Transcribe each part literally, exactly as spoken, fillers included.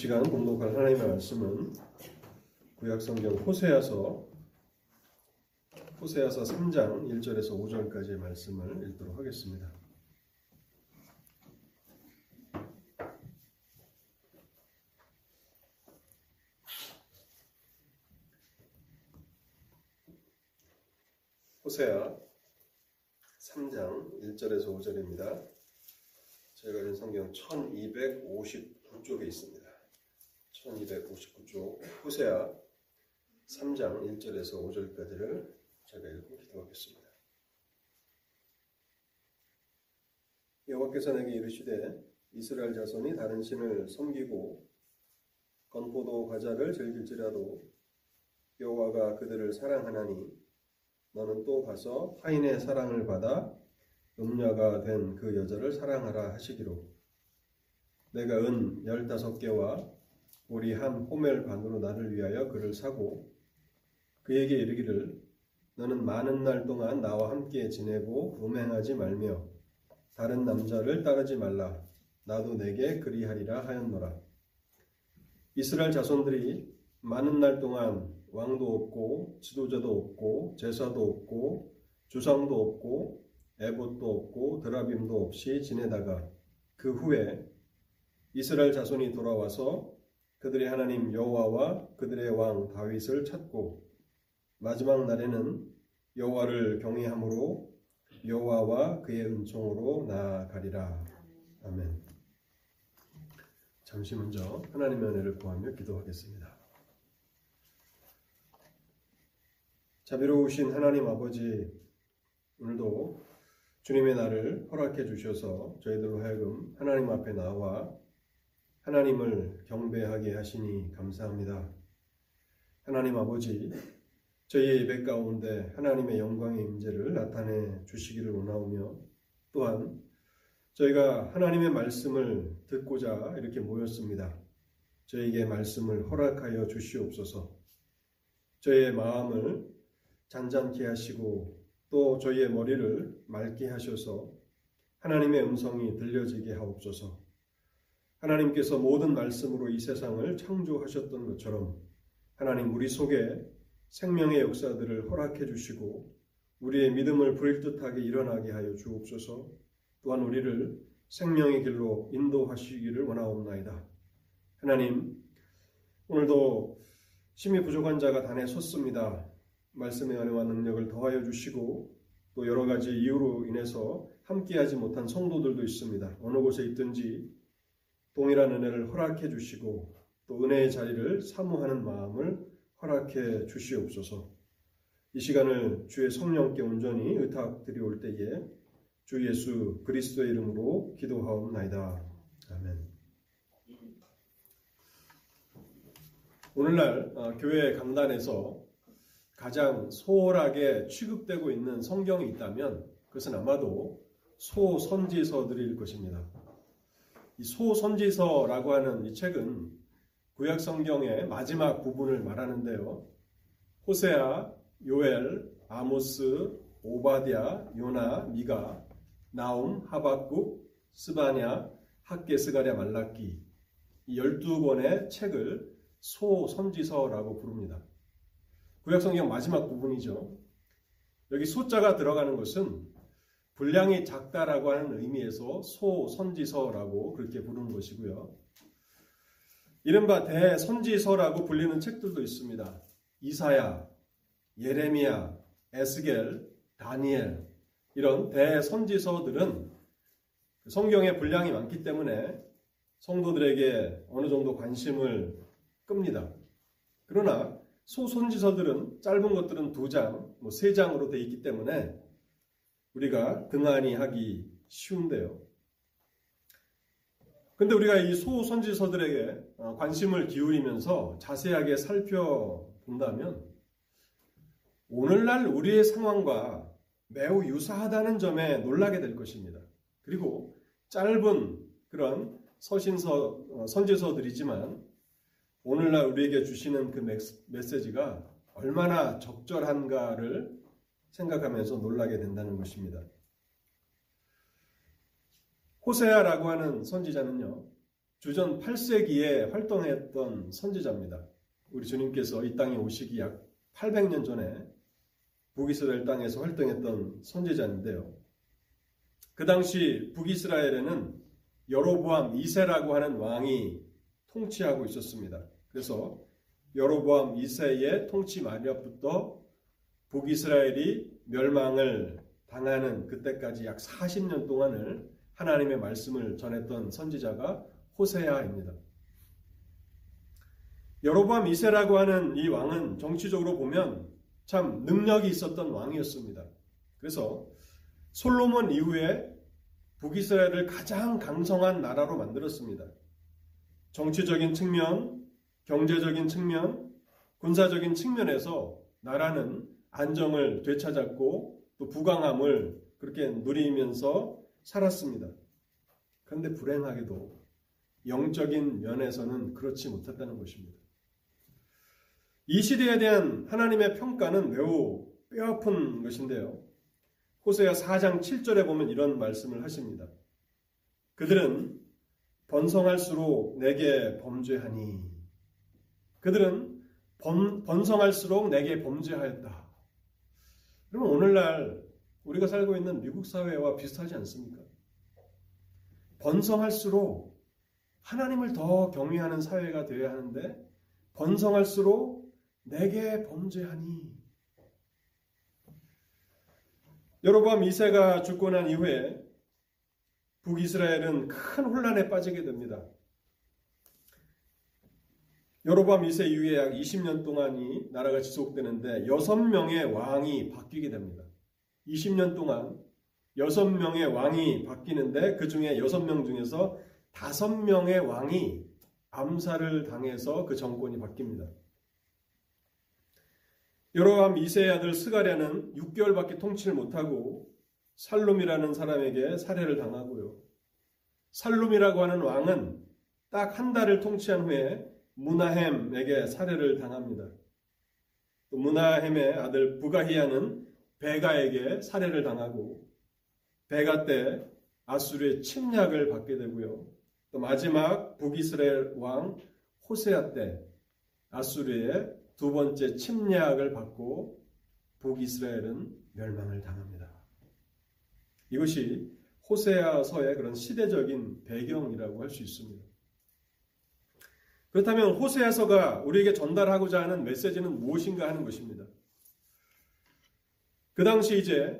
시간 봉독할 하나님의 말씀은 구약성경 호세아서 호세아서 삼 장 일 절에서 오 절까지의 말씀을 읽도록 하겠습니다. 호세아 삼 장 일 절에서 오 절입니다. 제가 읽은 성경 천이백오십구 쪽에 있습니다. 천이백오십구 쪽 호세아 삼 장 일 절에서 오 절까지를 제가 읽고 기도하겠습니다. 여호와께서 내게 이르시되 이스라엘 자손이 다른 신을 섬기고 건포도 과자를 즐길지라도 여호와가 그들을 사랑하나니 너는 또 가서 타인의 사랑을 받아 음녀가 된 그 여자를 사랑하라 하시기로 내가 은 열다섯 개와 우리 한 호멜 반으로 나를 위하여 그를 사고 그에게 이르기를 너는 많은 날 동안 나와 함께 지내고 음행하지 말며 다른 남자를 따르지 말라 나도 내게 그리하리라 하였노라. 이스라엘 자손들이 많은 날 동안 왕도 없고 지도자도 없고 제사도 없고 주상도 없고 에봇도 없고 드라빔도 없이 지내다가 그 후에 이스라엘 자손이 돌아와서 그들의 하나님 여호와와 그들의 왕 다윗을 찾고 마지막 날에는 여호와를 경외함으로 여호와와 그의 은총으로 나아가리라. 아멘. 잠시 먼저 하나님의 은혜를 구하며 기도하겠습니다. 자비로우신 하나님 아버지, 오늘도 주님의 날을 허락해 주셔서 저희들로 하여금 하나님 앞에 나와 하나님을 경배하게 하시니 감사합니다. 하나님 아버지, 저희의 예배 가운데 하나님의 영광의 임재를 나타내 주시기를 원하오며 또한 저희가 하나님의 말씀을 듣고자 이렇게 모였습니다. 저희에게 말씀을 허락하여 주시옵소서. 저희의 마음을 잔잔케 하시고 또 저희의 머리를 맑게 하셔서 하나님의 음성이 들려지게 하옵소서. 하나님께서 모든 말씀으로 이 세상을 창조하셨던 것처럼 하나님 우리 속에 생명의 역사들을 허락해 주시고 우리의 믿음을 불일듯하게 일어나게 하여 주옵소서. 또한 우리를 생명의 길로 인도하시기를 원하옵나이다. 하나님, 오늘도 심히 부족한 자가 단에 섰습니다. 말씀의 은혜와 능력을 더하여 주시고 또 여러 가지 이유로 인해서 함께하지 못한 성도들도 있습니다. 어느 곳에 있든지 동일한 은혜를 허락해 주시고 또 은혜의 자리를 사모하는 마음을 허락해 주시옵소서. 이 시간을 주의 성령께 온전히 의탁드리올 때에 주 예수 그리스도의 이름으로 기도하옵나이다. 아멘. 오늘날 교회 강단에서 가장 소홀하게 취급되고 있는 성경이 있다면 그것은 아마도 소선지서들일 것입니다. 이 소선지서라고 하는 이 책은 구약 성경의 마지막 부분을 말하는데요. 호세아, 요엘, 아모스, 오바디아, 요나, 미가, 나움, 하박국, 스바냐, 학개, 스가랴, 말라기 이 열두 권의 책을 소선지서라고 부릅니다. 구약성경 마지막 부분이죠. 여기 소자가 들어가는 것은 분량이 작다라고 하는 의미에서 소선지서라고 그렇게 부르는 것이고요. 이른바 대선지서라고 불리는 책들도 있습니다. 이사야, 예레미야, 에스겔, 다니엘 이런 대선지서들은 성경의 분량이 많기 때문에 성도들에게 어느 정도 관심을 끕니다. 그러나 소선지서들은 짧은 것들은 두 장, 뭐 세 장으로 되어 있기 때문에 우리가 등한히 하기 쉬운데요. 근데 우리가 이 소선지서들에게 관심을 기울이면서 자세하게 살펴본다면 오늘날 우리의 상황과 매우 유사하다는 점에 놀라게 될 것입니다. 그리고 짧은 그런 서신서, 선지서들이지만 오늘날 우리에게 주시는 그 메시지가 얼마나 적절한가를 생각하면서 놀라게 된다는 것입니다. 호세아라고 하는 선지자는요, 주전 팔 세기에 활동했던 선지자입니다. 우리 주님께서 이 땅에 오시기 약 팔백 년 전에 북이스라엘 땅에서 활동했던 선지자인데요. 그 당시 북이스라엘에는 여로보암 이 세라고 하는 왕이 통치하고 있었습니다. 그래서 여로보암 이 세의 통치 말년부터 북이스라엘이 멸망을 당하는 그때까지 약 사십 년 동안을 하나님의 말씀을 전했던 선지자가 호세아입니다. 여로보암 이 세라고 하는 이 왕은 정치적으로 보면 참 능력이 있었던 왕이었습니다. 그래서 솔로몬 이후에 북이스라엘을 가장 강성한 나라로 만들었습니다. 정치적인 측면, 경제적인 측면, 군사적인 측면에서 나라는 안정을 되찾았고 또 부강함을 그렇게 누리면서 살았습니다. 그런데 불행하게도 영적인 면에서는 그렇지 못했다는 것입니다. 이 시대에 대한 하나님의 평가는 매우 뼈아픈 것인데요. 호세아 사 장 칠 절에 보면 이런 말씀을 하십니다. 그들은 번성할수록 내게 범죄하니 그들은 범, 번성할수록 내게 범죄하였다. 그러면 오늘날 우리가 살고 있는 미국 사회와 비슷하지 않습니까? 번성할수록 하나님을 더 경외하는 사회가 되어야 하는데 번성할수록 내게 범죄하니. 여로보암 이 세가 죽고 난 이후에 북이스라엘은 큰 혼란에 빠지게 됩니다. 여로보암 이 세 이후에 약 이십 년 동안이 나라가 지속되는데 여섯 명의 왕이 바뀌게 됩니다. 이십 년 동안 여섯 명의 왕이 바뀌는데 그 중에 여섯 명 중에서 다섯 명의 왕이 암살을 당해서 그 정권이 바뀝니다. 여로보암 이 세의 아들 스가랴는 육 개월밖에 통치를 못하고 살룸이라는 사람에게 살해를 당하고요. 살룸이라고 하는 왕은 딱 한 달을 통치한 후에 무나햄에게 살해를 당합니다. 또 무나햄의 아들 부가히야는 베가에게 살해를 당하고 베가 때 아수르의 침략을 받게 되고요. 또 마지막 북이스라엘 왕 호세아 때 아수르의 두 번째 침략을 받고 북이스라엘은 멸망을 당합니다. 이것이 호세아서의 그런 시대적인 배경이라고 할 수 있습니다. 그렇다면 호세아서가 우리에게 전달하고자 하는 메시지는 무엇인가 하는 것입니다. 그 당시 이제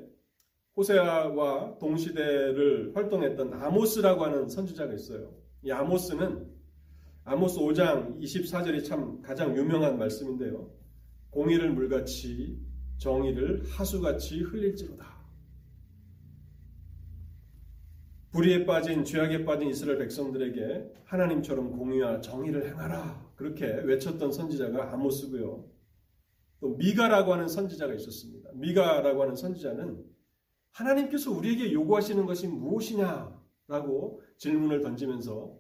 호세아와 동시대를 활동했던 아모스라고 하는 선지자가 있어요. 이 아모스는 아모스 오 장 이십사 절이 참 가장 유명한 말씀인데요. 공의를 물같이 정의를 하수같이 흘릴지로다. 불의에 빠진 죄악에 빠진 이스라엘 백성들에게 하나님처럼 공의와 정의를 행하라 그렇게 외쳤던 선지자가 아모스고요. 또 미가라고 하는 선지자가 있었습니다. 미가라고 하는 선지자는 하나님께서 우리에게 요구하시는 것이 무엇이냐라고 질문을 던지면서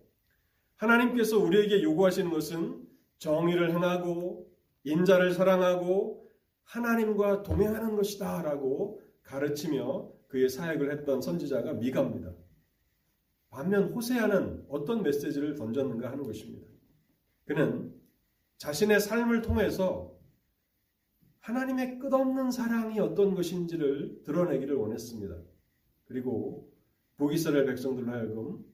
하나님께서 우리에게 요구하시는 것은 정의를 행하고 인자를 사랑하고 하나님과 동행하는 것이다 라고 가르치며 그의 사역을 했던 선지자가 미가입니다. 반면 호세아는 어떤 메시지를 던졌는가 하는 것입니다. 그는 자신의 삶을 통해서 하나님의 끝없는 사랑이 어떤 것인지를 드러내기를 원했습니다. 그리고 북이스라엘 백성들로 하여금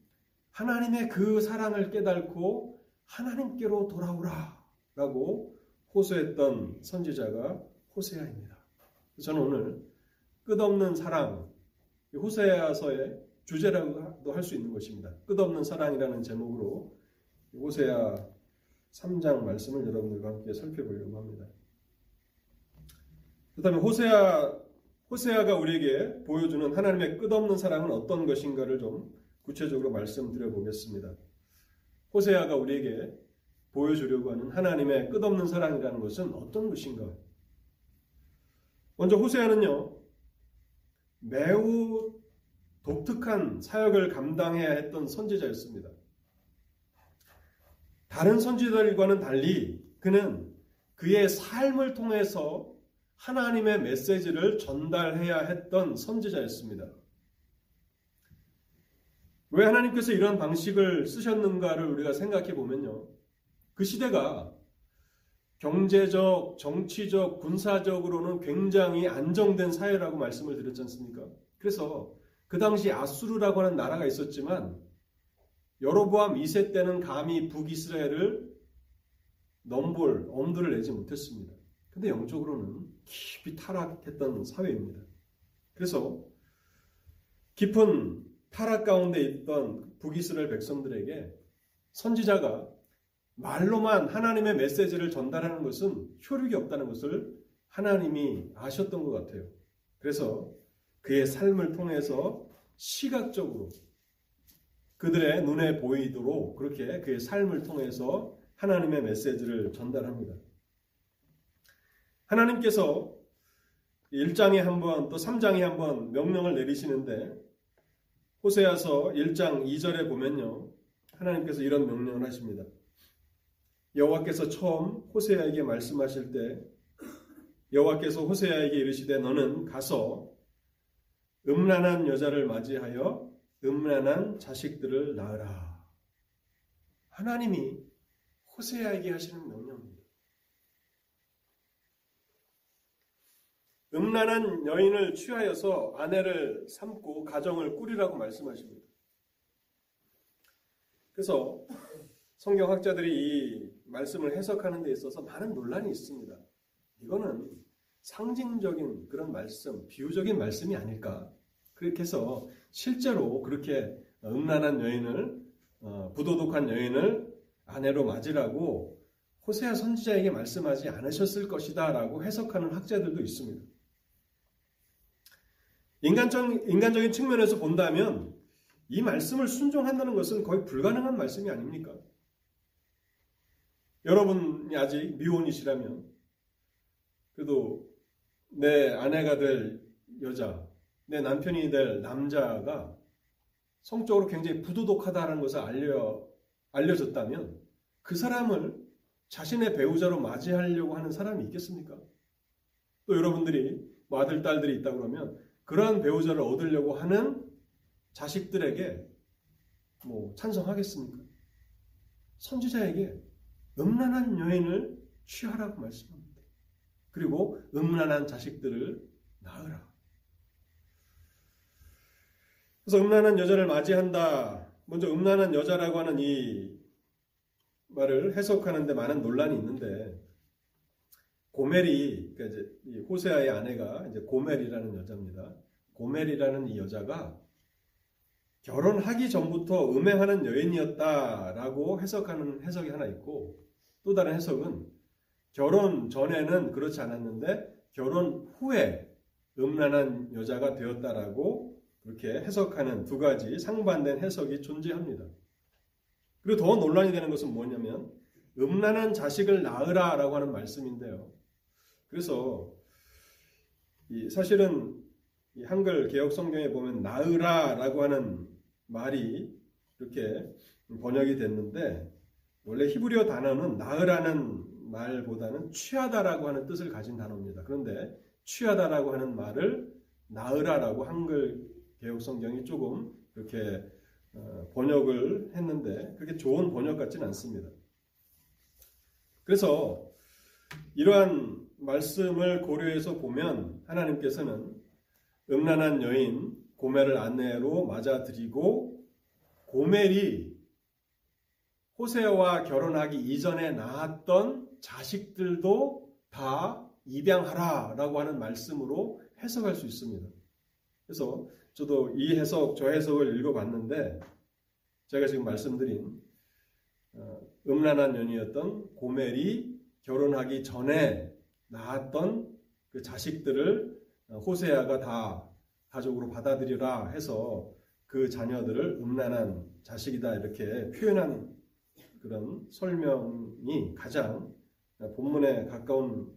하나님의 그 사랑을 깨닫고 하나님께로 돌아오라 라고 호소했던 선지자가 호세아입니다. 저는 오늘 끝없는 사랑, 호세아서의 주제라고도 할 수 있는 것입니다. 끝없는 사랑이라는 제목으로 호세아 삼 장 말씀을 여러분들과 함께 살펴보려고 합니다. 그렇다면 호세아, 호세아가 우리에게 보여주는 하나님의 끝없는 사랑은 어떤 것인가를 좀 구체적으로 말씀드려보겠습니다. 호세아가 우리에게 보여주려고 하는 하나님의 끝없는 사랑이라는 것은 어떤 것인가? 먼저 호세아는요. 매우 독특한 사역을 감당해야 했던 선지자였습니다. 다른 선지자들과는 달리 그는 그의 삶을 통해서 하나님의 메시지를 전달해야 했던 선지자였습니다. 왜 하나님께서 이런 방식을 쓰셨는가를 우리가 생각해 보면요. 그 시대가 경제적, 정치적, 군사적으로는 굉장히 안정된 사회라고 말씀을 드렸지 않습니까? 그래서 그 당시 아수르라고 하는 나라가 있었지만 여로보암 이 세 때는 감히 북이스라엘을 넘볼 엄두를 내지 못했습니다. 근데 영적으로는 깊이 타락했던 사회입니다. 그래서 깊은 타락 가운데 있던 북이스라엘 백성들에게 선지자가 말로만 하나님의 메시지를 전달하는 것은 효력이 없다는 것을 하나님이 아셨던 것 같아요. 그래서 그의 삶을 통해서 시각적으로 그들의 눈에 보이도록 그렇게 그의 삶을 통해서 하나님의 메시지를 전달합니다. 하나님께서 일 장에 한 번 또 삼 장에 한 번 명령을 내리시는데 호세아서 일 장 이 절에 보면요. 하나님께서 이런 명령을 하십니다. 여호와께서 처음 호세아에게 말씀하실 때 여호와께서 호세아에게 이르시되 너는 가서 음란한 여자를 맞이하여 음란한 자식들을 낳으라. 하나님이 호세아에게 하시는 명령입니다. 음란한 여인을 취하여서 아내를 삼고 가정을 꾸리라고 말씀하십니다. 그래서 성경학자들이 이 말씀을 해석하는 데 있어서 많은 논란이 있습니다. 이거는 상징적인 그런 말씀, 비유적인 말씀이 아닐까. 그렇게 해서 실제로 그렇게 음란한 여인을, 부도덕한 여인을 아내로 맞으라고 호세아 선지자에게 말씀하지 않으셨을 것이다 라고 해석하는 학자들도 있습니다. 인간적, 인간적인 측면에서 본다면 이 말씀을 순종한다는 것은 거의 불가능한 말씀이 아닙니까? 여러분이 아직 미혼이시라면 그래도 내 아내가 될 여자, 내 남편이 될 남자가 성적으로 굉장히 부도덕하다는 것을 알려, 알려졌다면 그 사람을 자신의 배우자로 맞이하려고 하는 사람이 있겠습니까? 또 여러분들이 뭐 아들, 딸들이 있다 그러면 그러한 배우자를 얻으려고 하는 자식들에게 뭐 찬성하겠습니까? 선지자에게 음란한 여인을 취하라고 말씀합니다. 그리고 음란한 자식들을 낳으라. 그래서 음란한 여자를 맞이한다. 먼저 음란한 여자라고 하는 이 말을 해석하는데 많은 논란이 있는데 고멜이, 그러니까 이제 호세아의 아내가 이제 고멜이라는 여자입니다. 고멜이라는 이 여자가 결혼하기 전부터 음행하는 여인이었다라고 해석하는 해석이 하나 있고 또 다른 해석은 결혼 전에는 그렇지 않았는데 결혼 후에 음란한 여자가 되었다라고 그렇게 해석하는 두 가지 상반된 해석이 존재합니다. 그리고 더 논란이 되는 것은 뭐냐면 음란한 자식을 낳으라라고 하는 말씀인데요. 그래서 이 사실은 이 한글 개역 성경에 보면 낳으라라고 하는 말이 이렇게 번역이 됐는데 원래 히브리어 단어는 낳으라는 말보다는 취하다라고 하는 뜻을 가진 단어입니다. 그런데 취하다라고 하는 말을 낳으라라고 한글 개역 성경이 조금 이렇게 번역을 했는데 그렇게 좋은 번역 같지는 않습니다. 그래서 이러한 말씀을 고려해서 보면 하나님께서는 음란한 여인 고멜을 아내로 맞아들이고 고멜이 호세아와 결혼하기 이전에 낳았던 자식들도 다 입양하라라고 하는 말씀으로 해석할 수 있습니다. 그래서 저도 이 해석, 저 해석을 읽어봤는데 제가 지금 말씀드린 음란한 여인이었던 고멜이 결혼하기 전에 낳았던 그 자식들을 호세아가 다 가족으로 받아들이라 해서 그 자녀들을 음란한 자식이다 이렇게 표현한 그런 설명이 가장 본문에 가까운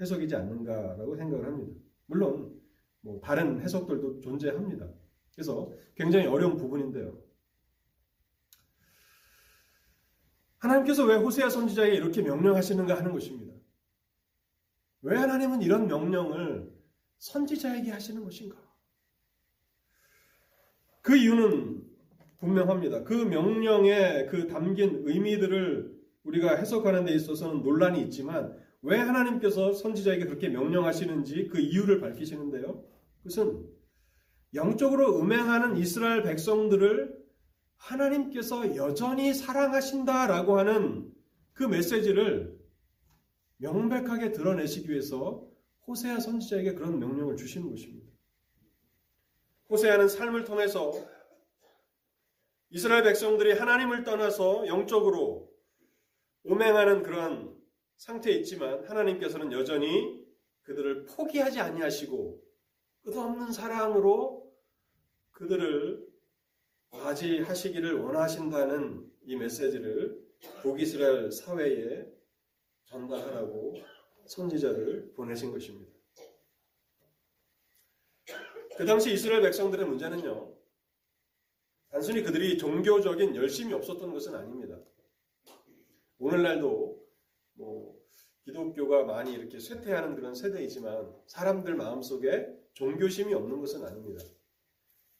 해석이지 않는가라고 생각을 합니다. 물론 뭐 다른 해석들도 존재합니다. 그래서 굉장히 어려운 부분인데요. 하나님께서 왜 호세아 선지자에게 이렇게 명령하시는가 하는 것입니다. 왜 하나님은 이런 명령을 선지자에게 하시는 것인가? 그 이유는 분명합니다. 그 명령에 그 담긴 의미들을 우리가 해석하는 데 있어서는 논란이 있지만 왜 하나님께서 선지자에게 그렇게 명령하시는지 그 이유를 밝히시는데요. 그것은 영적으로 음행하는 이스라엘 백성들을 하나님께서 여전히 사랑하신다라고 하는 그 메시지를 명백하게 드러내시기 위해서 호세아 선지자에게 그런 명령을 주시는 것입니다. 호세아는 삶을 통해서 이스라엘 백성들이 하나님을 떠나서 영적으로 음행하는 그런 상태에 있지만 하나님께서는 여전히 그들을 포기하지 아니하시고 끝없는 사랑으로 그들을 맞이하시기를 원하신다는 이 메시지를 북이스라엘 사회에 전달하라고 선지자를 보내신 것입니다. 그 당시 이스라엘 백성들의 문제는요, 단순히 그들이 종교적인 열심이 없었던 것은 아닙니다. 오늘날도 뭐 기독교가 많이 이렇게 쇠퇴하는 그런 세대이지만 사람들 마음속에 종교심이 없는 것은 아닙니다.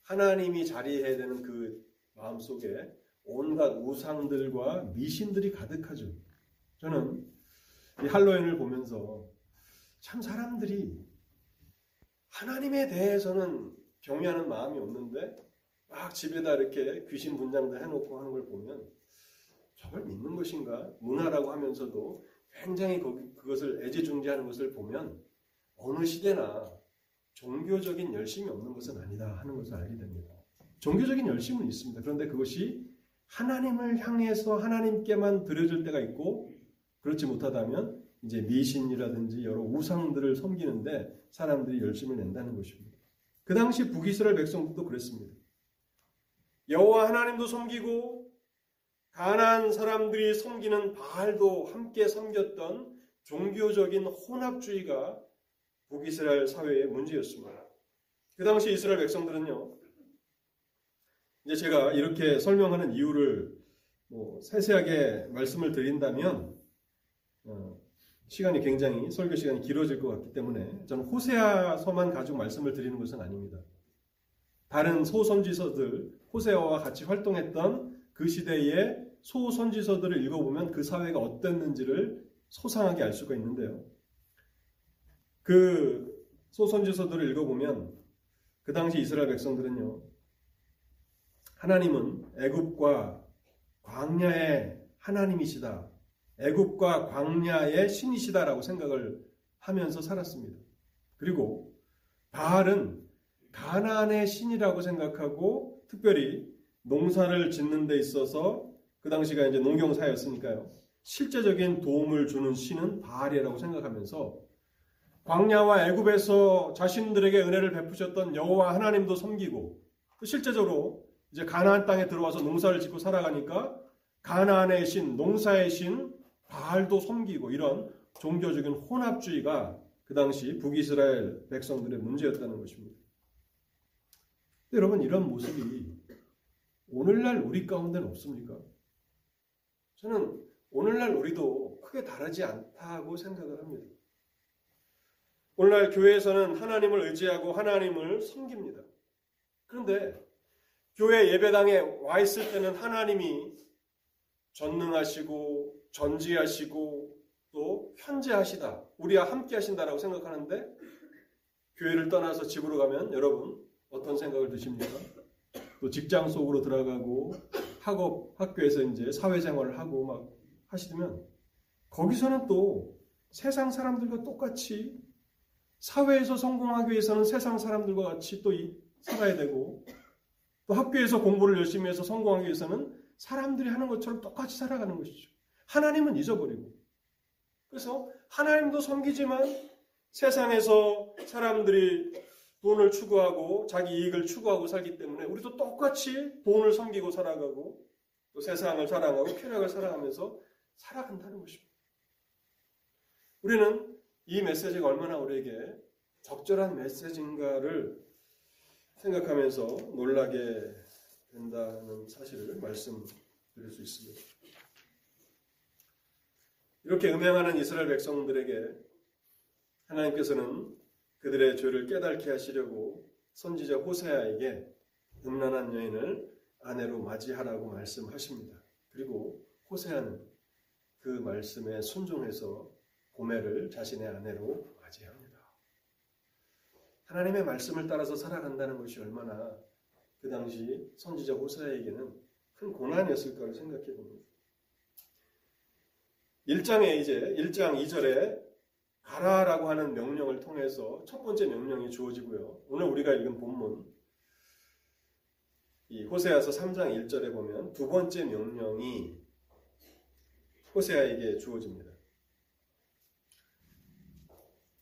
하나님이 자리해야 되는 그 마음속에 온갖 우상들과 미신들이 가득하죠. 저는 이 할로윈을 보면서 참 사람들이 하나님에 대해서는 경외하는 마음이 없는데 막 집에다 이렇게 귀신 분장도 해놓고 하는 걸 보면 저걸 믿는 것인가? 문화라고 하면서도 굉장히 그것을 애지중지하는 것을 보면 어느 시대나 종교적인 열심이 없는 것은 아니다 하는 것을 알게 됩니다. 종교적인 열심은 있습니다. 그런데 그것이 하나님을 향해서 하나님께만 드려질 때가 있고 그렇지 못하다면 이제 미신이라든지 여러 우상들을 섬기는데 사람들이 열심을 낸다는 것입니다. 그 당시 북이스라엘 백성들도 그랬습니다. 여호와 하나님도 섬기고 가나안 사람들이 섬기는 바알도 함께 섬겼던 종교적인 혼합주의가 북이스라엘 사회의 문제였습니다. 그 당시 이스라엘 백성들은요, 이제 제가 이렇게 설명하는 이유를 뭐 세세하게 말씀을 드린다면 어, 시간이 굉장히 설교 시간이 길어질 것 같기 때문에 저는 호세아서만 가지고 말씀을 드리는 것은 아닙니다. 다른 소선지서들, 호세아와 같이 활동했던 그 시대의 소선지서들을 읽어보면 그 사회가 어땠는지를 소상하게 알 수가 있는데요. 그 소선지서들을 읽어보면 그 당시 이스라엘 백성들은요, 하나님은 애굽과 광야의 하나님이시다, 애굽과 광야의 신이시다라고 생각을 하면서 살았습니다. 그리고 바알은 가나안의 신이라고 생각하고 특별히 농사를 짓는 데 있어서 그 당시가 이제 농경사였으니까요, 실제적인 도움을 주는 신은 바알이라고 생각하면서 광야와 애굽에서 자신들에게 은혜를 베푸셨던 여호와 하나님도 섬기고 또 실제적으로 이제 가나안 땅에 들어와서 농사를 짓고 살아가니까 가나안의 신, 농사의 신 바알도 섬기고 이런 종교적인 혼합주의가 그 당시 북이스라엘 백성들의 문제였다는 것입니다. 여러분, 이런 모습이 오늘날 우리 가운데는 없습니까? 저는 오늘날 우리도 크게 다르지 않다고 생각을 합니다. 오늘날 교회에서는 하나님을 의지하고 하나님을 섬깁니다. 그런데 교회 예배당에 와 있을 때는 하나님이 전능하시고 전지하시고 또 현재하시다, 우리와 함께 하신다라고 생각하는데 교회를 떠나서 집으로 가면 여러분 어떤 생각을 드십니까? 또 직장 속으로 들어가고 학업, 학교에서 이제 사회생활을 하고 막 하시면 거기서는 또 세상 사람들과 똑같이 사회에서 성공하기 위해서는 세상 사람들과 같이 또 살아야 되고 또 학교에서 공부를 열심히 해서 성공하기 위해서는 사람들이 하는 것처럼 똑같이 살아가는 것이죠. 하나님은 잊어버리고. 그래서 하나님도 섬기지만 세상에서 사람들이 돈을 추구하고 자기 이익을 추구하고 살기 때문에 우리도 똑같이 돈을 섬기고 살아가고 또 세상을 사랑하고 쾌락을 사랑하면서 살아간다는 것입니다. 우리는 이 메시지가 얼마나 우리에게 적절한 메시지인가를 생각하면서 놀라게 된다는 사실을 말씀드릴 수 있습니다. 이렇게 음행하는 이스라엘 백성들에게 하나님께서는 그들의 죄를 깨닫게 하시려고 선지자 호세아에게 음란한 여인을 아내로 맞이하라고 말씀하십니다. 그리고 호세아는 그 말씀에 순종해서 고멜을 자신의 아내로 맞이합니다. 하나님의 말씀을 따라서 살아간다는 것이 얼마나 그 당시 선지자 호세아에게는 큰 고난이었을까를 생각해 봅니다. 일 장에 이제 일 장 이 절에 가라라고 하는 명령을 통해서 첫 번째 명령이 주어지고요. 오늘 우리가 읽은 본문 이 호세아서 삼 장 일 절에 보면 두 번째 명령이 호세아에게 주어집니다.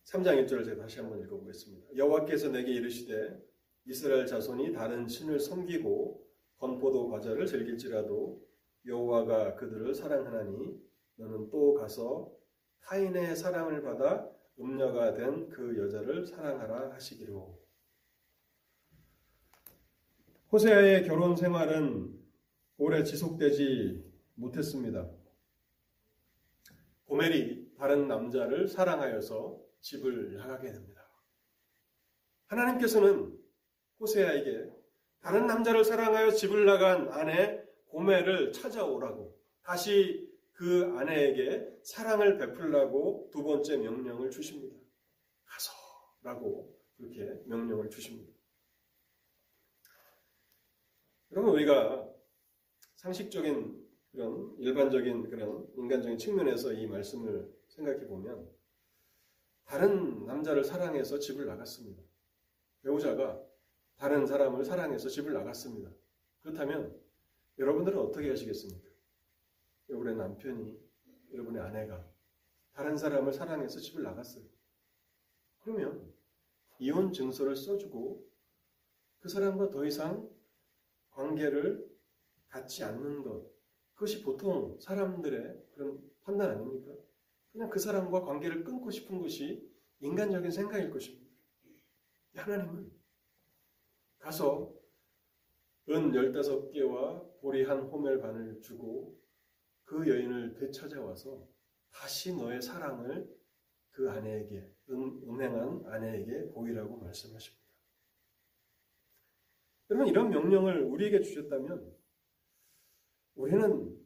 삼 장 일 절을 제가 다시 한번 읽어보겠습니다. 여호와께서 내게 이르시되 이스라엘 자손이 다른 신을 섬기고 건포도 과자를 즐길지라도 여호와가 그들을 사랑하나니 너는 또 가서 타인의 사랑을 받아 음녀가 된 그 여자를 사랑하라 하시기로. 호세아의 결혼 생활은 오래 지속되지 못했습니다. 고멜이 다른 남자를 사랑하여서 집을 나가게 됩니다. 하나님께서는 호세아에게 다른 남자를 사랑하여 집을 나간 아내 고멜을 찾아오라고, 다시 그 아내에게 사랑을 베풀라고 두 번째 명령을 주십니다. 가서 라고 그렇게 명령을 주십니다. 여러분, 우리가 상식적인 그런 일반적인 그런 인간적인 측면에서 이 말씀을 생각해 보면 다른 남자를 사랑해서 집을 나갔습니다. 배우자가 다른 사람을 사랑해서 집을 나갔습니다. 그렇다면 여러분들은 어떻게 하시겠습니까? 여러분의 남편이, 여러분의 아내가 다른 사람을 사랑해서 집을 나갔어요. 그러면 이혼 증서를 써주고 그 사람과 더 이상 관계를 갖지 않는 것, 그것이 보통 사람들의 그런 판단 아닙니까? 그냥 그 사람과 관계를 끊고 싶은 것이 인간적인 생각일 것입니다. 하나님은 가서 은 열다섯 개와 보리 한 호멜 반을 주고 그 여인을 되찾아와서 다시 너의 사랑을 그 아내에게, 음행한 아내에게 보이라고 말씀하십니다. 여러분, 이런 명령을 우리에게 주셨다면 우리는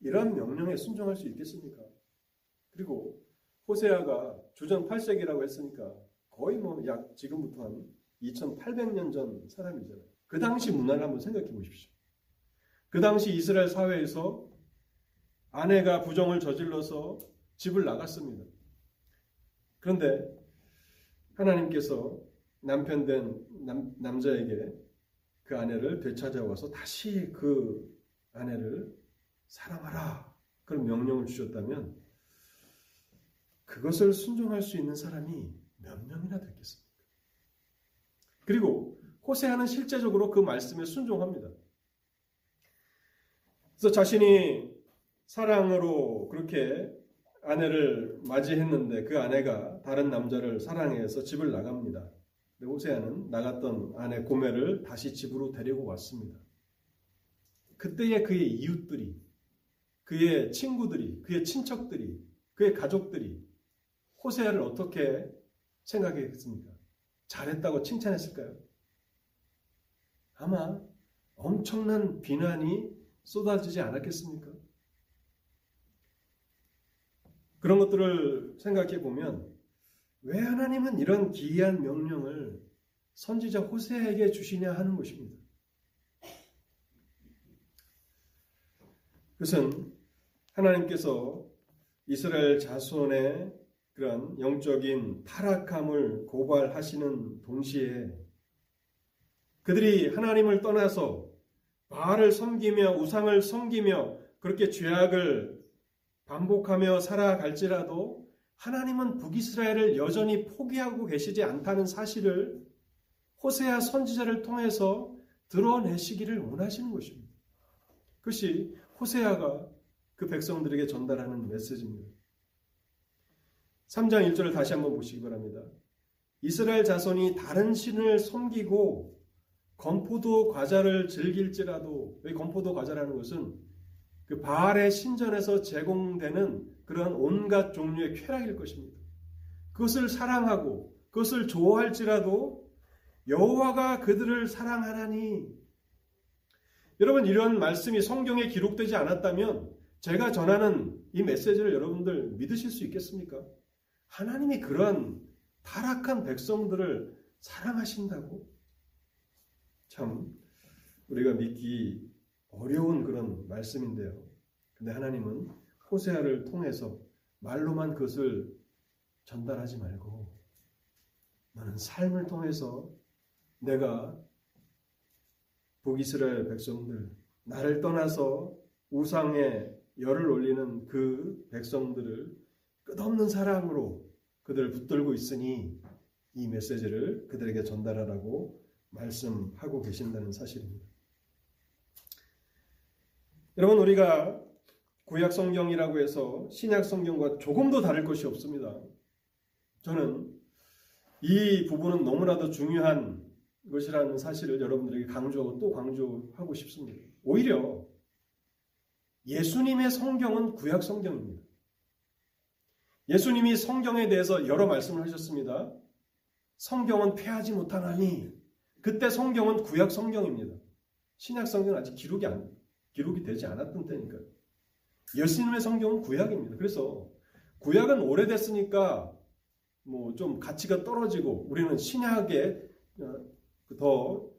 이런 명령에 순종할 수 있겠습니까? 그리고 호세아가 주전 팔 세기라고 했으니까 거의 뭐 약 지금부터 한 이천팔백 년 전 사람이잖아요. 그 당시 문화를 한번 생각해 보십시오. 그 당시 이스라엘 사회에서 아내가 부정을 저질러서 집을 나갔습니다. 그런데 하나님께서 남편 된 남, 남자에게 그 아내를 되찾아와서 다시 그 아내를 사랑하라 그런 명령을 주셨다면 그것을 순종할 수 있는 사람이 몇 명이나 됐겠습니까? 그리고 호세아는 실제적으로 그 말씀에 순종합니다. 그래서 자신이 사랑으로 그렇게 아내를 맞이했는데 그 아내가 다른 남자를 사랑해서 집을 나갑니다. 근데 호세아는 나갔던 아내 고멜을 다시 집으로 데리고 왔습니다. 그때의 그의 이웃들이, 그의 친구들이, 그의 친척들이, 그의 가족들이 호세아를 어떻게 생각했습니까? 잘했다고 칭찬했을까요? 아마 엄청난 비난이 쏟아지지 않았겠습니까? 그런 것들을 생각해 보면 왜 하나님은 이런 기이한 명령을 선지자 호세아에게 주시냐 하는 것입니다. 그것은 하나님께서 이스라엘 자손의 그런 영적인 타락함을 고발하시는 동시에 그들이 하나님을 떠나서 바알을 섬기며 우상을 섬기며 그렇게 죄악을 반복하며 살아갈지라도 하나님은 북이스라엘을 여전히 포기하고 계시지 않다는 사실을 호세아 선지자를 통해서 드러내시기를 원하시는 것입니다. 그것이 호세아가 그 백성들에게 전달하는 메시지입니다. 삼 장 일 절을 다시 한번 보시기 바랍니다. 이스라엘 자손이 다른 신을 섬기고 건포도 과자를 즐길지라도, 왜 건포도 과자라는 것은 그 바알의 신전에서 제공되는 그런 온갖 종류의 쾌락일 것입니다. 그것을 사랑하고 그것을 좋아할지라도 여호와가 그들을 사랑하나니, 여러분, 이런 말씀이 성경에 기록되지 않았다면 제가 전하는 이 메시지를 여러분들 믿으실 수 있겠습니까? 하나님이 그러한 타락한 백성들을 사랑하신다고? 참 우리가 믿기 어려운 그런 말씀인데요. 근데 하나님은 호세아를 통해서 말로만 그것을 전달하지 말고 너는 삶을 통해서 내가 북이스라엘 백성들, 나를 떠나서 우상에 열을 올리는 그 백성들을 끝없는 사랑으로 그들을 붙들고 있으니 이 메시지를 그들에게 전달하라고 말씀하고 계신다는 사실입니다. 여러분, 우리가 구약 성경이라고 해서 신약 성경과 조금도 다를 것이 없습니다. 저는 이 부분은 너무나도 중요한 것이라는 사실을 여러분들에게 강조하고 또 강조하고 싶습니다. 오히려 예수님의 성경은 구약 성경입니다. 예수님이 성경에 대해서 여러 말씀을 하셨습니다. 성경은 폐하지 못하나니, 그때 성경은 구약 성경입니다. 신약 성경은 아직 기록이 안 기록이 되지 않았던 때니까요. 예수님의 성경은 구약입니다. 그래서 구약은 오래됐으니까 뭐 좀 가치가 떨어지고 우리는 신약에 더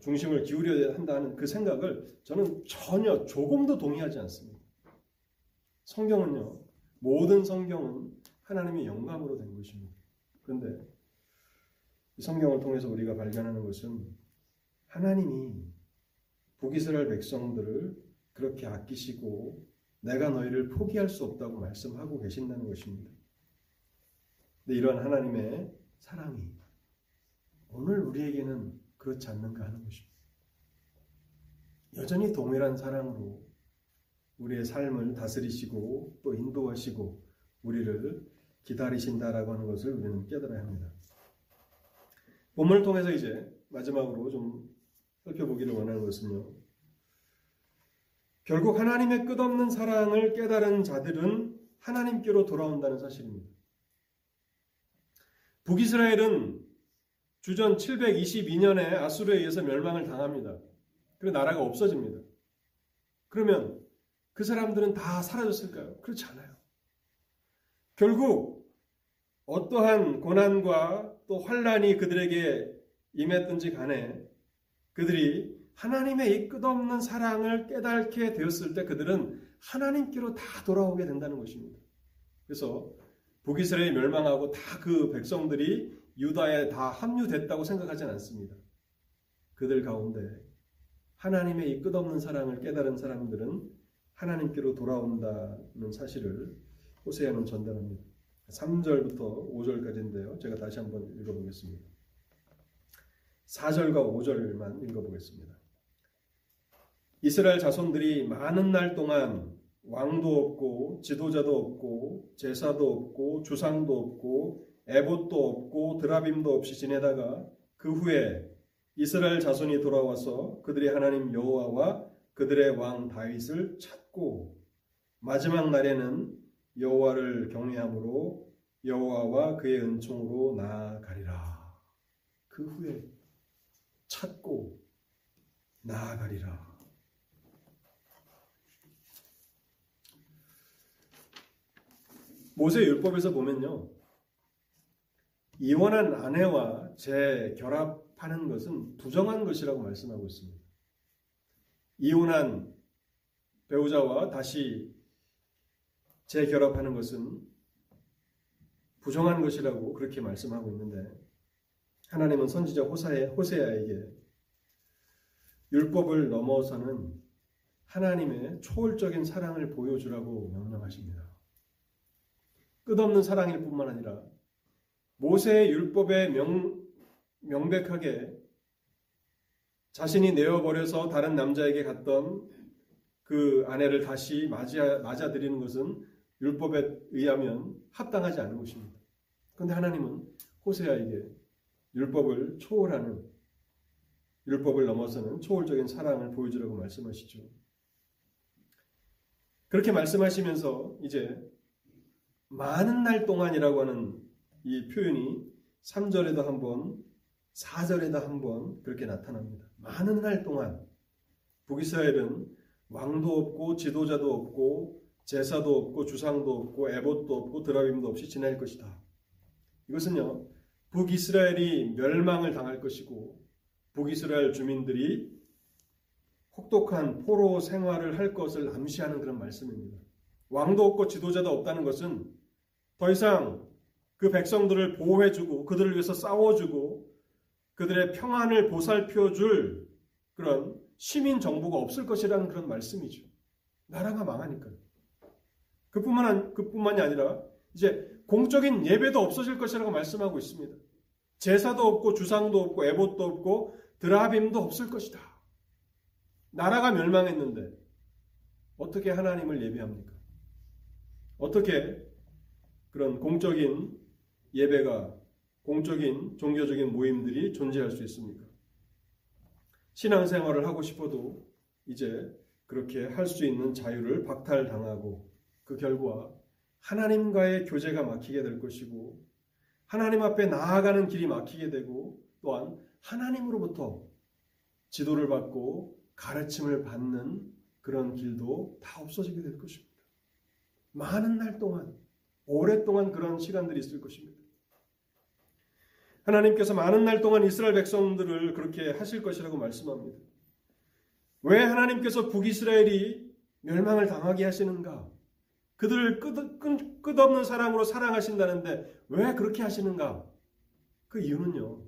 중심을 기울여야 한다는 그 생각을 저는 전혀 조금도 동의하지 않습니다. 성경은요, 모든 성경은 하나님의 영감으로 된 것입니다. 그런데 이 성경을 통해서 우리가 발견하는 것은 하나님이 북이스라엘 백성들을 그렇게 아끼시고 내가 너희를 포기할 수 없다고 말씀하고 계신다는 것입니다. 근데 이러한 하나님의 사랑이 오늘 우리에게는 그렇지 않는가 하는 것입니다. 여전히 동일한 사랑으로 우리의 삶을 다스리시고 또 인도하시고 우리를 기다리신다라고 하는 것을 우리는 깨달아야 합니다. 본문을 통해서 이제 마지막으로 좀 살펴보기를 원하는 것은요, 결국 하나님의 끝없는 사랑을 깨달은 자들은 하나님께로 돌아온다는 사실입니다. 북이스라엘은 주전 칠백이십이 년에 아수르에 의해서 멸망을 당합니다. 그리고 나라가 없어집니다. 그러면 그 사람들은 다 사라졌을까요? 그렇지 않아요. 결국 어떠한 고난과 또 환란이 그들에게 임했든지 간에 그들이 하나님의 이 끝없는 사랑을 깨닫게 되었을 때 그들은 하나님께로 다 돌아오게 된다는 것입니다. 그래서 북이스라엘이 멸망하고 다 그 백성들이 유다에 다 합류됐다고 생각하진 않습니다. 그들 가운데 하나님의 이 끝없는 사랑을 깨달은 사람들은 하나님께로 돌아온다는 사실을 호세아는 전달합니다. 삼 절부터 오 절까지인데요. 제가 다시 한번 읽어보겠습니다. 사 절과 오 절만 읽어보겠습니다. 이스라엘 자손들이 많은 날 동안 왕도 없고 지도자도 없고 제사도 없고 주상도 없고 에봇도 없고 드라빔도 없이 지내다가 그 후에 이스라엘 자손이 돌아와서 그들의 하나님 여호와와 그들의 왕 다윗을 찾고 마지막 날에는 여호와를 경외함으로 여호와와 그의 은총으로 나아가리라. 그 후에 찾고 나아가리라. 모세 율법에서 보면요, 이혼한 아내와 재결합하는 것은 부정한 것이라고 말씀하고 있습니다. 이혼한 배우자와 다시 재결합하는 것은 부정한 것이라고 그렇게 말씀하고 있는데, 하나님은 선지자 호세아에게 율법을 넘어서는 하나님의 초월적인 사랑을 보여주라고 명령하십니다. 끝없는 사랑일 뿐만 아니라 모세의 율법에 명, 명백하게 자신이 내어버려서 다른 남자에게 갔던 그 아내를 다시 맞아, 맞아들이는 것은 율법에 의하면 합당하지 않은 것입니다. 그런데 하나님은 호세아에게 율법을 초월하는, 율법을 넘어서는 초월적인 사랑을 보여주라고 말씀하시죠. 그렇게 말씀하시면서 이제 많은 날 동안이라고 하는 이 표현이 삼 절에도 한 번, 사 절에도 한 번 그렇게 나타납니다. 많은 날 동안 북이스라엘은 왕도 없고 지도자도 없고 제사도 없고 주상도 없고 에봇도 없고 드라빔도 없이 지낼 것이다. 이것은요, 북이스라엘이 멸망을 당할 것이고 북이스라엘 주민들이 혹독한 포로 생활을 할 것을 암시하는 그런 말씀입니다. 왕도 없고 지도자도 없다는 것은 더 이상 그 백성들을 보호해주고 그들을 위해서 싸워주고 그들의 평안을 보살펴줄 그런 시민 정부가 없을 것이라는 그런 말씀이죠. 나라가 망하니까요. 그뿐만, 그뿐만이 아니라 이제 공적인 예배도 없어질 것이라고 말씀하고 있습니다. 제사도 없고 주상도 없고 에봇도 없고 드라빔도 없을 것이다. 나라가 멸망했는데 어떻게 하나님을 예배합니까? 어떻게 그런 공적인 예배가, 공적인 종교적인 모임들이 존재할 수 있습니까? 신앙생활을 하고 싶어도 이제 그렇게 할 수 있는 자유를 박탈당하고 그 결과 하나님과의 교제가 막히게 될 것이고 하나님 앞에 나아가는 길이 막히게 되고 또한 하나님으로부터 지도를 받고 가르침을 받는 그런 길도 다 없어지게 될 것입니다. 많은 날 동안, 오랫동안 그런 시간들이 있을 것입니다. 하나님께서 많은 날 동안 이스라엘 백성들을 그렇게 하실 것이라고 말씀합니다. 왜 하나님께서 북이스라엘이 멸망을 당하게 하시는가? 그들을 끝, 끝, 끝없는 사랑으로 사랑하신다는데 왜 그렇게 하시는가? 그 이유는요,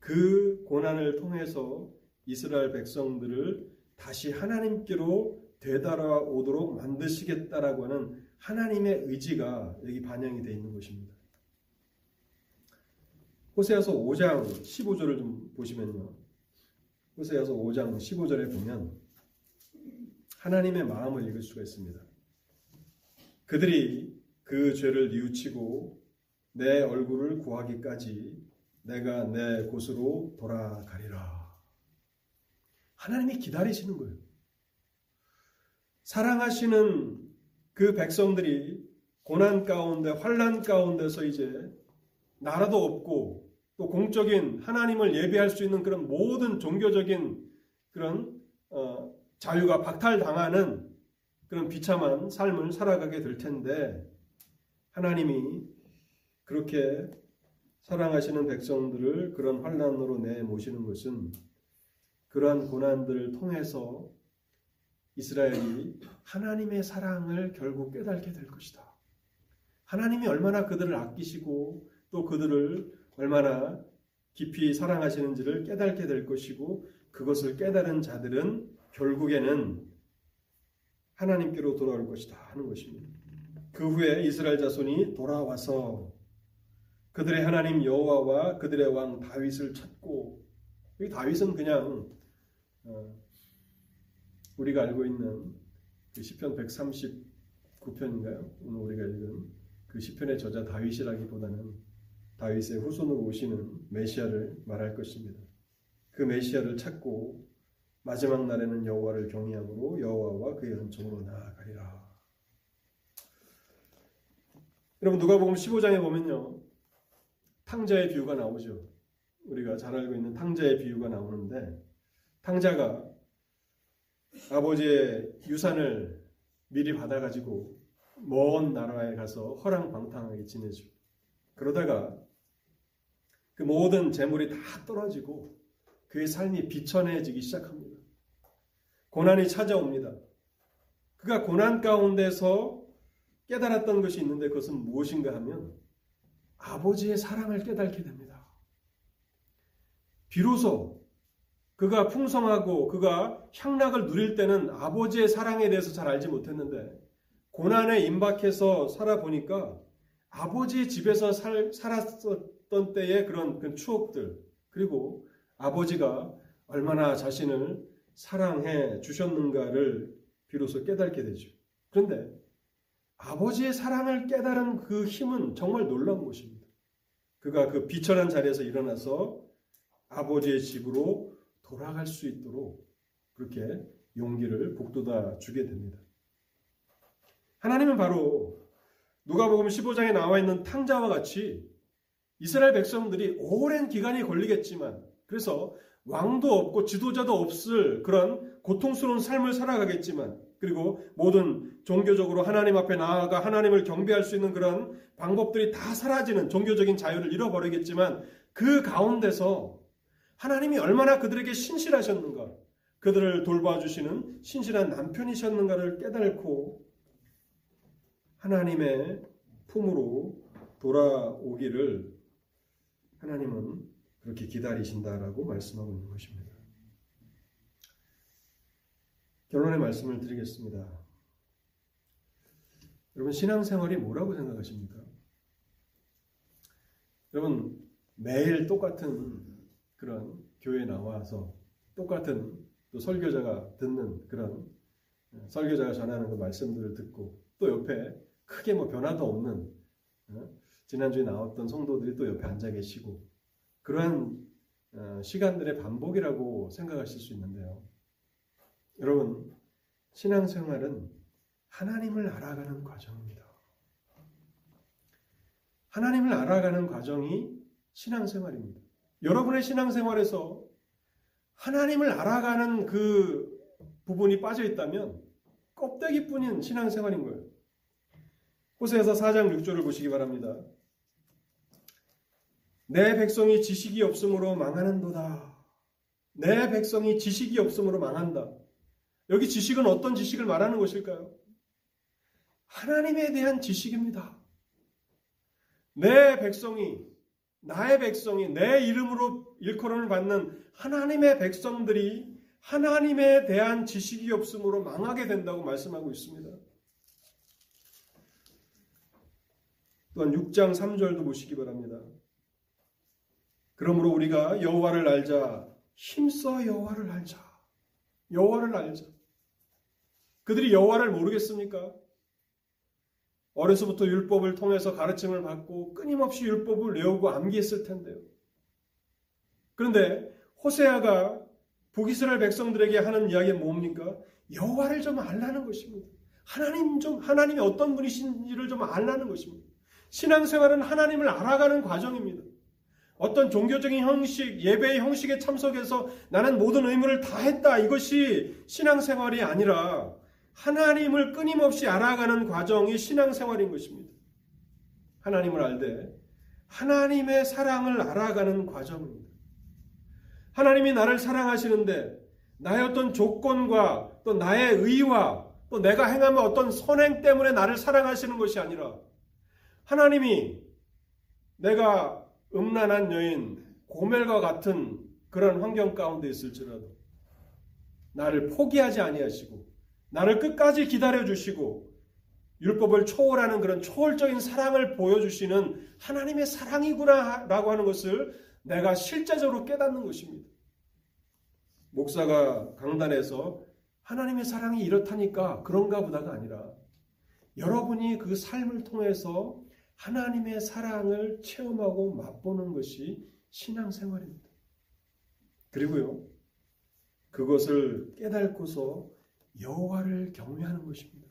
그 고난을 통해서 이스라엘 백성들을 다시 하나님께로 되돌아오도록 만드시겠다라고 하는 하나님의 의지가 여기 반영이 되어 있는 것입니다. 호세아서 오 장 십오 절을 좀 보시면요. 호세아서 오 장 십오 절에 보면 하나님의 마음을 읽을 수가 있습니다. 그들이 그 죄를 뉘우치고 내 얼굴을 구하기까지 내가 내 곳으로 돌아가리라. 하나님이 기다리시는 거예요. 사랑하시는 그 백성들이 고난 가운데, 환난 가운데서 이제 나라도 없고 또 공적인 하나님을 예배할 수 있는 그런 모든 종교적인 그런 어, 자유가 박탈당하는 그런 비참한 삶을 살아가게 될 텐데 하나님이 그렇게 사랑하시는 백성들을 그런 환난으로 내모시는 것은 그러한 고난들을 통해서 이스라엘이 하나님의 사랑을 결국 깨닫게 될 것이다. 하나님이 얼마나 그들을 아끼시고 또 그들을 얼마나 깊이 사랑하시는지를 깨닫게 될 것이고 그것을 깨달은 자들은 결국에는 하나님께로 돌아올 것이다 하는 것입니다. 그 후에 이스라엘 자손이 돌아와서 그들의 하나님 여호와와 그들의 왕 다윗을 찾고, 이 다윗은 그냥 우리가 알고 있는 그 시편 백삼십구 편인가요? 오늘 우리가 읽은 그 시편의 저자 다윗이라기보다는 다윗의 후손으로 오시는 메시아를 말할 것입니다. 그 메시아를 찾고 마지막 날에는 여호와를 경외함으로 여호와와 그의 은총으로 나아가리라. 여러분, 누가복음 십오 장에 보면요, 탕자의 비유가 나오죠. 우리가 잘 알고 있는 탕자의 비유가 나오는데 탕자가 아버지의 유산을 미리 받아가지고 먼 나라에 가서 허랑방탕하게 지내죠. 그러다가 그 모든 재물이 다 떨어지고 그의 삶이 비천해지기 시작합니다. 고난이 찾아옵니다. 그가 고난 가운데서 깨달았던 것이 있는데 그것은 무엇인가 하면 아버지의 사랑을 깨닫게 됩니다. 비로소 그가 풍성하고 그가 향락을 누릴 때는 아버지의 사랑에 대해서 잘 알지 못했는데 고난에 임박해서 살아보니까 아버지의 집에서 살, 살았었던 때의 그런, 그런 추억들, 그리고 아버지가 얼마나 자신을 사랑해 주셨는가를 비로소 깨닫게 되죠. 그런데 아버지의 사랑을 깨달은 그 힘은 정말 놀라운 것입니다. 그가 그 비천한 자리에서 일어나서 아버지의 집으로 돌아갈 수 있도록 그렇게 용기를 북돋아 주게 됩니다. 하나님은 바로 누가복음 십오 장에 나와 있는 탕자와 같이 이스라엘 백성들이 오랜 기간이 걸리겠지만, 그래서 왕도 없고 지도자도 없을 그런 고통스러운 삶을 살아가겠지만, 그리고 모든 종교적으로 하나님 앞에 나아가 하나님을 경배할 수 있는 그런 방법들이 다 사라지는 종교적인 자유를 잃어버리겠지만, 그 가운데서 하나님이 얼마나 그들에게 신실하셨는가, 그들을 돌봐주시는 신실한 남편이셨는가를 깨달고 하나님의 품으로 돌아오기를 하나님은 그렇게 기다리신다라고 말씀하고 있는 것입니다. 결론의 말씀을 드리겠습니다. 여러분, 신앙생활이 뭐라고 생각하십니까? 여러분, 매일 똑같은 그런 교회에 나와서 똑같은 또 설교자가 듣는 그런 설교자가 전하는 그 말씀들을 듣고, 또 옆에 크게 뭐 변화도 없는 지난주에 나왔던 성도들이 또 옆에 앉아 계시고, 그러한 시간들의 반복이라고 생각하실 수 있는데요. 여러분, 신앙생활은 하나님을 알아가는 과정입니다. 하나님을 알아가는 과정이 신앙생활입니다. 여러분의 신앙생활에서 하나님을 알아가는 그 부분이 빠져 있다면 껍데기뿐인 신앙생활인 거예요. 호세아서 사 장 육 절을 보시기 바랍니다. 내 백성이 지식이 없으므로 망하는도다. 내 백성이 지식이 없으므로 망한다. 여기 지식은 어떤 지식을 말하는 것일까요? 하나님에 대한 지식입니다. 내 백성이, 나의 백성이, 내 이름으로 일컬음을 받는 하나님의 백성들이 하나님에 대한 지식이 없음으로 망하게 된다고 말씀하고 있습니다. 또한 육 장 삼 절도 보시기 바랍니다. 그러므로 우리가 여호와를 알자. 힘써 여호와를 알자. 여호와를 알자. 그들이 여호와를 모르겠습니까? 어려서부터 율법을 통해서 가르침을 받고 끊임없이 율법을 외우고 암기했을 텐데요. 그런데 호세아가 북이스라엘 백성들에게 하는 이야기는 뭡니까? 여호와를 좀 알라는 것입니다. 하나님 좀, 하나님이 어떤 분이신지를 좀 알라는 것입니다. 신앙생활은 하나님을 알아가는 과정입니다. 어떤 종교적인 형식, 예배의 형식에 참석해서 나는 모든 의무를 다 했다, 이것이 신앙생활이 아니라 하나님을 끊임없이 알아가는 과정이 신앙생활인 것입니다. 하나님을 알되 하나님의 사랑을 알아가는 과정입니다. 하나님이 나를 사랑하시는데 나의 어떤 조건과 또 나의 의와 또 내가 행하는 어떤 선행 때문에 나를 사랑하시는 것이 아니라, 하나님이 내가 음란한 여인 고멜과 같은 그런 환경 가운데 있을지라도 나를 포기하지 아니하시고 나를 끝까지 기다려주시고 율법을 초월하는 그런 초월적인 사랑을 보여주시는 하나님의 사랑이구나 라고 하는 것을 내가 실제적으로 깨닫는 것입니다. 목사가 강단에서 하나님의 사랑이 이렇다니까 그런가 보다가 아니라, 여러분이 그 삶을 통해서 하나님의 사랑을 체험하고 맛보는 것이 신앙생활입니다. 그리고요, 그것을 깨닫고서 여호와를 경외하는 것입니다.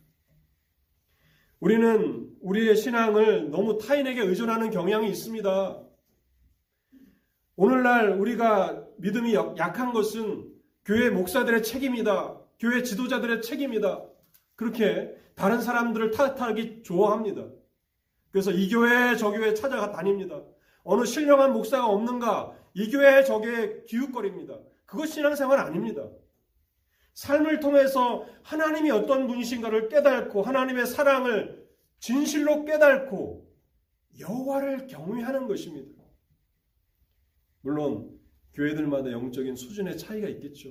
우리는 우리의 신앙을 너무 타인에게 의존하는 경향이 있습니다. 오늘날 우리가 믿음이 약한 것은 교회 목사들의 책임이다, 교회 지도자들의 책임이다, 그렇게 다른 사람들을 탓하기 좋아합니다. 그래서 이 교회 저 교회 찾아다닙니다. 어느 신령한 목사가 없는가, 이 교회 저 교회 기웃거립니다. 그것 신앙생활 아닙니다. 삶을 통해서 하나님이 어떤 분이신가를 깨닫고 하나님의 사랑을 진실로 깨닫고 여호와를 경외하는 것입니다. 물론 교회들마다 영적인 수준의 차이가 있겠죠.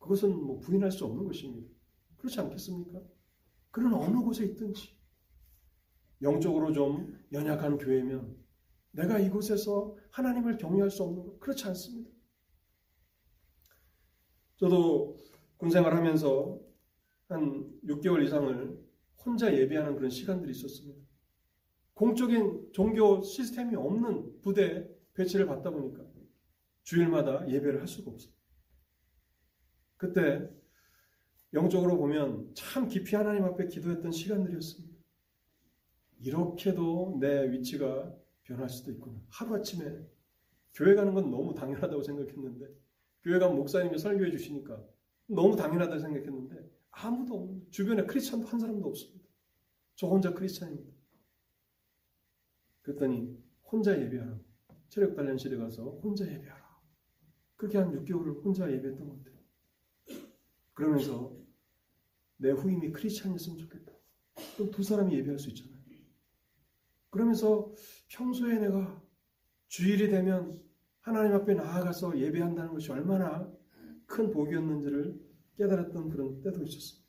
그것은 뭐 부인할 수 없는 것입니다. 그렇지 않겠습니까? 그런 어느 곳에 있든지 영적으로 좀 연약한 교회면 내가 이곳에서 하나님을 경외할 수 없는 것, 그렇지 않습니다. 저도 군생활하면서 한 육 개월 이상을 혼자 예배하는 그런 시간들이 있었습니다. 공적인 종교 시스템이 없는 부대에 배치를 받다 보니까 주일마다 예배를 할 수가 없어요. 그때 영적으로 보면 참 깊이 하나님 앞에 기도했던 시간들이었습니다. 이렇게도 내 위치가 변할 수도 있구나. 하루아침에 교회 가는 건 너무 당연하다고 생각했는데, 교회 가면 목사님이 설교해 주시니까 너무 당연하다고 생각했는데, 아무도 없는, 주변에 크리스찬도 한 사람도 없습니다. 저 혼자 크리스찬입니다. 그랬더니 혼자 예배하라. 체력단련실에 가서 혼자 예배하라. 그렇게 한 육 개월을 혼자 예배했던 건데, 그러면서 내 후임이 크리스찬이었으면 좋겠다. 그럼 두 사람이 예배할 수 있잖아요. 그러면서 평소에 내가 주일이 되면 하나님 앞에 나아가서 예배한다는 것이 얼마나 큰 복이었는지를 깨달았던 그런 때도 있었습니다.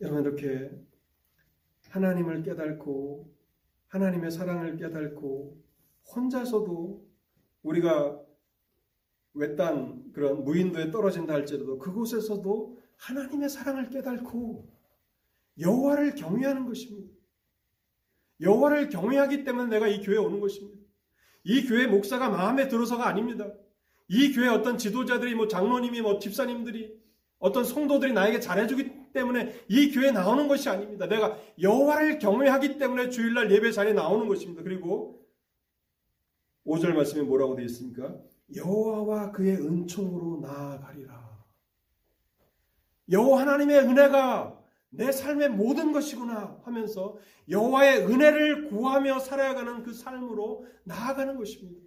여러분, 이렇게 하나님을 깨닫고 하나님의 사랑을 깨닫고 혼자서도 우리가 외딴 그런 무인도에 떨어진다 할지라도 그곳에서도 하나님의 사랑을 깨닫고 여호와를 경외하는 것입니다. 여호와를 경외하기 때문에 내가 이 교회에 오는 것입니다. 이 교회 목사가 마음에 들어서가 아닙니다. 이 교회 어떤 지도자들이 뭐 장로님이 뭐 집사님들이 어떤 성도들이 나에게 잘해주기 때문에 이 교회에 나오는 것이 아닙니다. 내가 여호와를 경외하기 때문에 주일날 예배 자리에 나오는 것입니다. 그리고 오 절 말씀에 뭐라고 되어 있습니까? 여호와와 그의 은총으로 나아가리라. 여호와 하나님의 은혜가 내 삶의 모든 것이구나 하면서 여호와의 은혜를 구하며 살아가는 그 삶으로 나아가는 것입니다.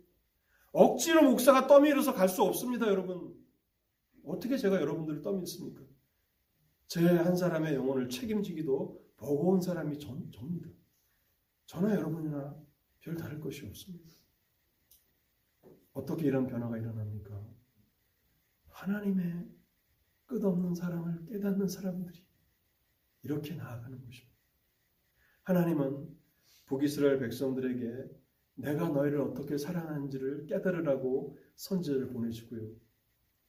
억지로 목사가 떠밀어서 갈 수 없습니다, 여러분. 어떻게 제가 여러분들을 떠밀습니까? 제 한 사람의 영혼을 책임지기도 버거운 사람이 전, 전입니다. 저나 여러분이나 별 다를 것이 없습니다. 어떻게 이런 변화가 일어납니까? 하나님의 끝없는 사랑을 깨닫는 사람들이 이렇게 나아가는 것입니다. 하나님은 북이스라엘 백성들에게 내가 너희를 어떻게 사랑하는지를 깨달으라고 선지자를 보내시고요.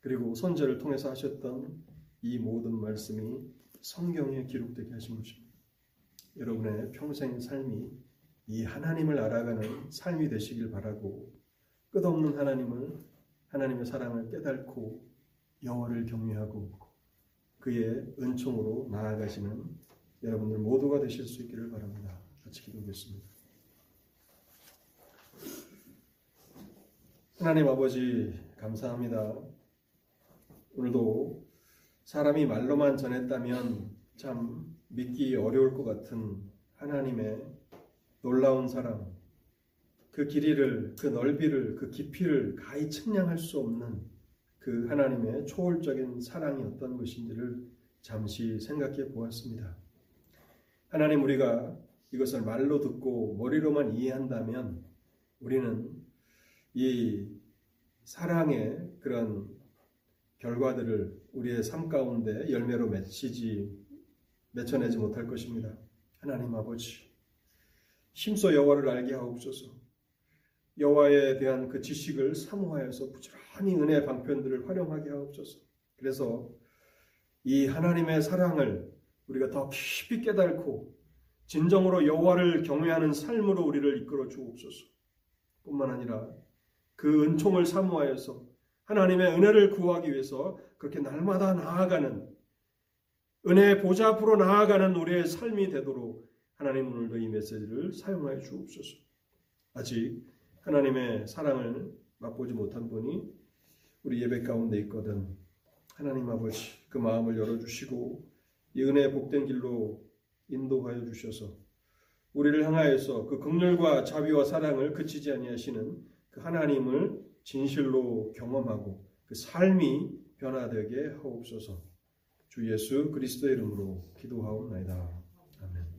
그리고 선지자를 통해서 하셨던 이 모든 말씀이 성경에 기록되게 하신 것입니다. 여러분의 평생 삶이 이 하나님을 알아가는 삶이 되시길 바라고, 끝없는 하나님을, 하나님의 사랑을 깨닫고 여호와를 경외하고 그의 은총으로 나아가시는 여러분들 모두가 되실 수 있기를 바랍니다. 같이 기도하겠습니다. 하나님 아버지, 감사합니다. 오늘도 사람이 말로만 전했다면 참 믿기 어려울 것 같은 하나님의 놀라운 사랑, 그 길이를, 그 넓이를, 그 깊이를 가히 측량할 수 없는 그 하나님의 초월적인 사랑이 어떤 것인지를 잠시 생각해 보았습니다. 하나님, 우리가 이것을 말로 듣고 머리로만 이해한다면 우리는 이 사랑의 그런 결과들을 우리의 삶 가운데 열매로 맺히지, 맺혀내지 못할 것입니다. 하나님 아버지, 힘써 여호와를 알게 하옵소서. 여호와에 대한 그 지식을 사모하여서 부지런히 은혜의 방편들을 활용하게 하옵소서. 그래서 이 하나님의 사랑을 우리가 더 깊이 깨닫고 진정으로 여호와를 경외하는 삶으로 우리를 이끌어 주옵소서. 뿐만 아니라 그 은총을 사모하여서 하나님의 은혜를 구하기 위해서 그렇게 날마다 나아가는, 은혜의 보좌 앞으로 나아가는 우리의 삶이 되도록 하나님, 오늘도 이 메시지를 사용하여 주옵소서. 아직 하나님의 사랑을 맛보지 못한 분이 우리 예배 가운데 있거든, 하나님 아버지, 그 마음을 열어주시고 이 은혜의 복된 길로 인도하여 주셔서 우리를 향하여서 그 긍휼과 자비와 사랑을 그치지 아니하시는 그 하나님을 진실로 경험하고 그 삶이 변화되게 하옵소서. 주 예수 그리스도의 이름으로 기도하옵나이다.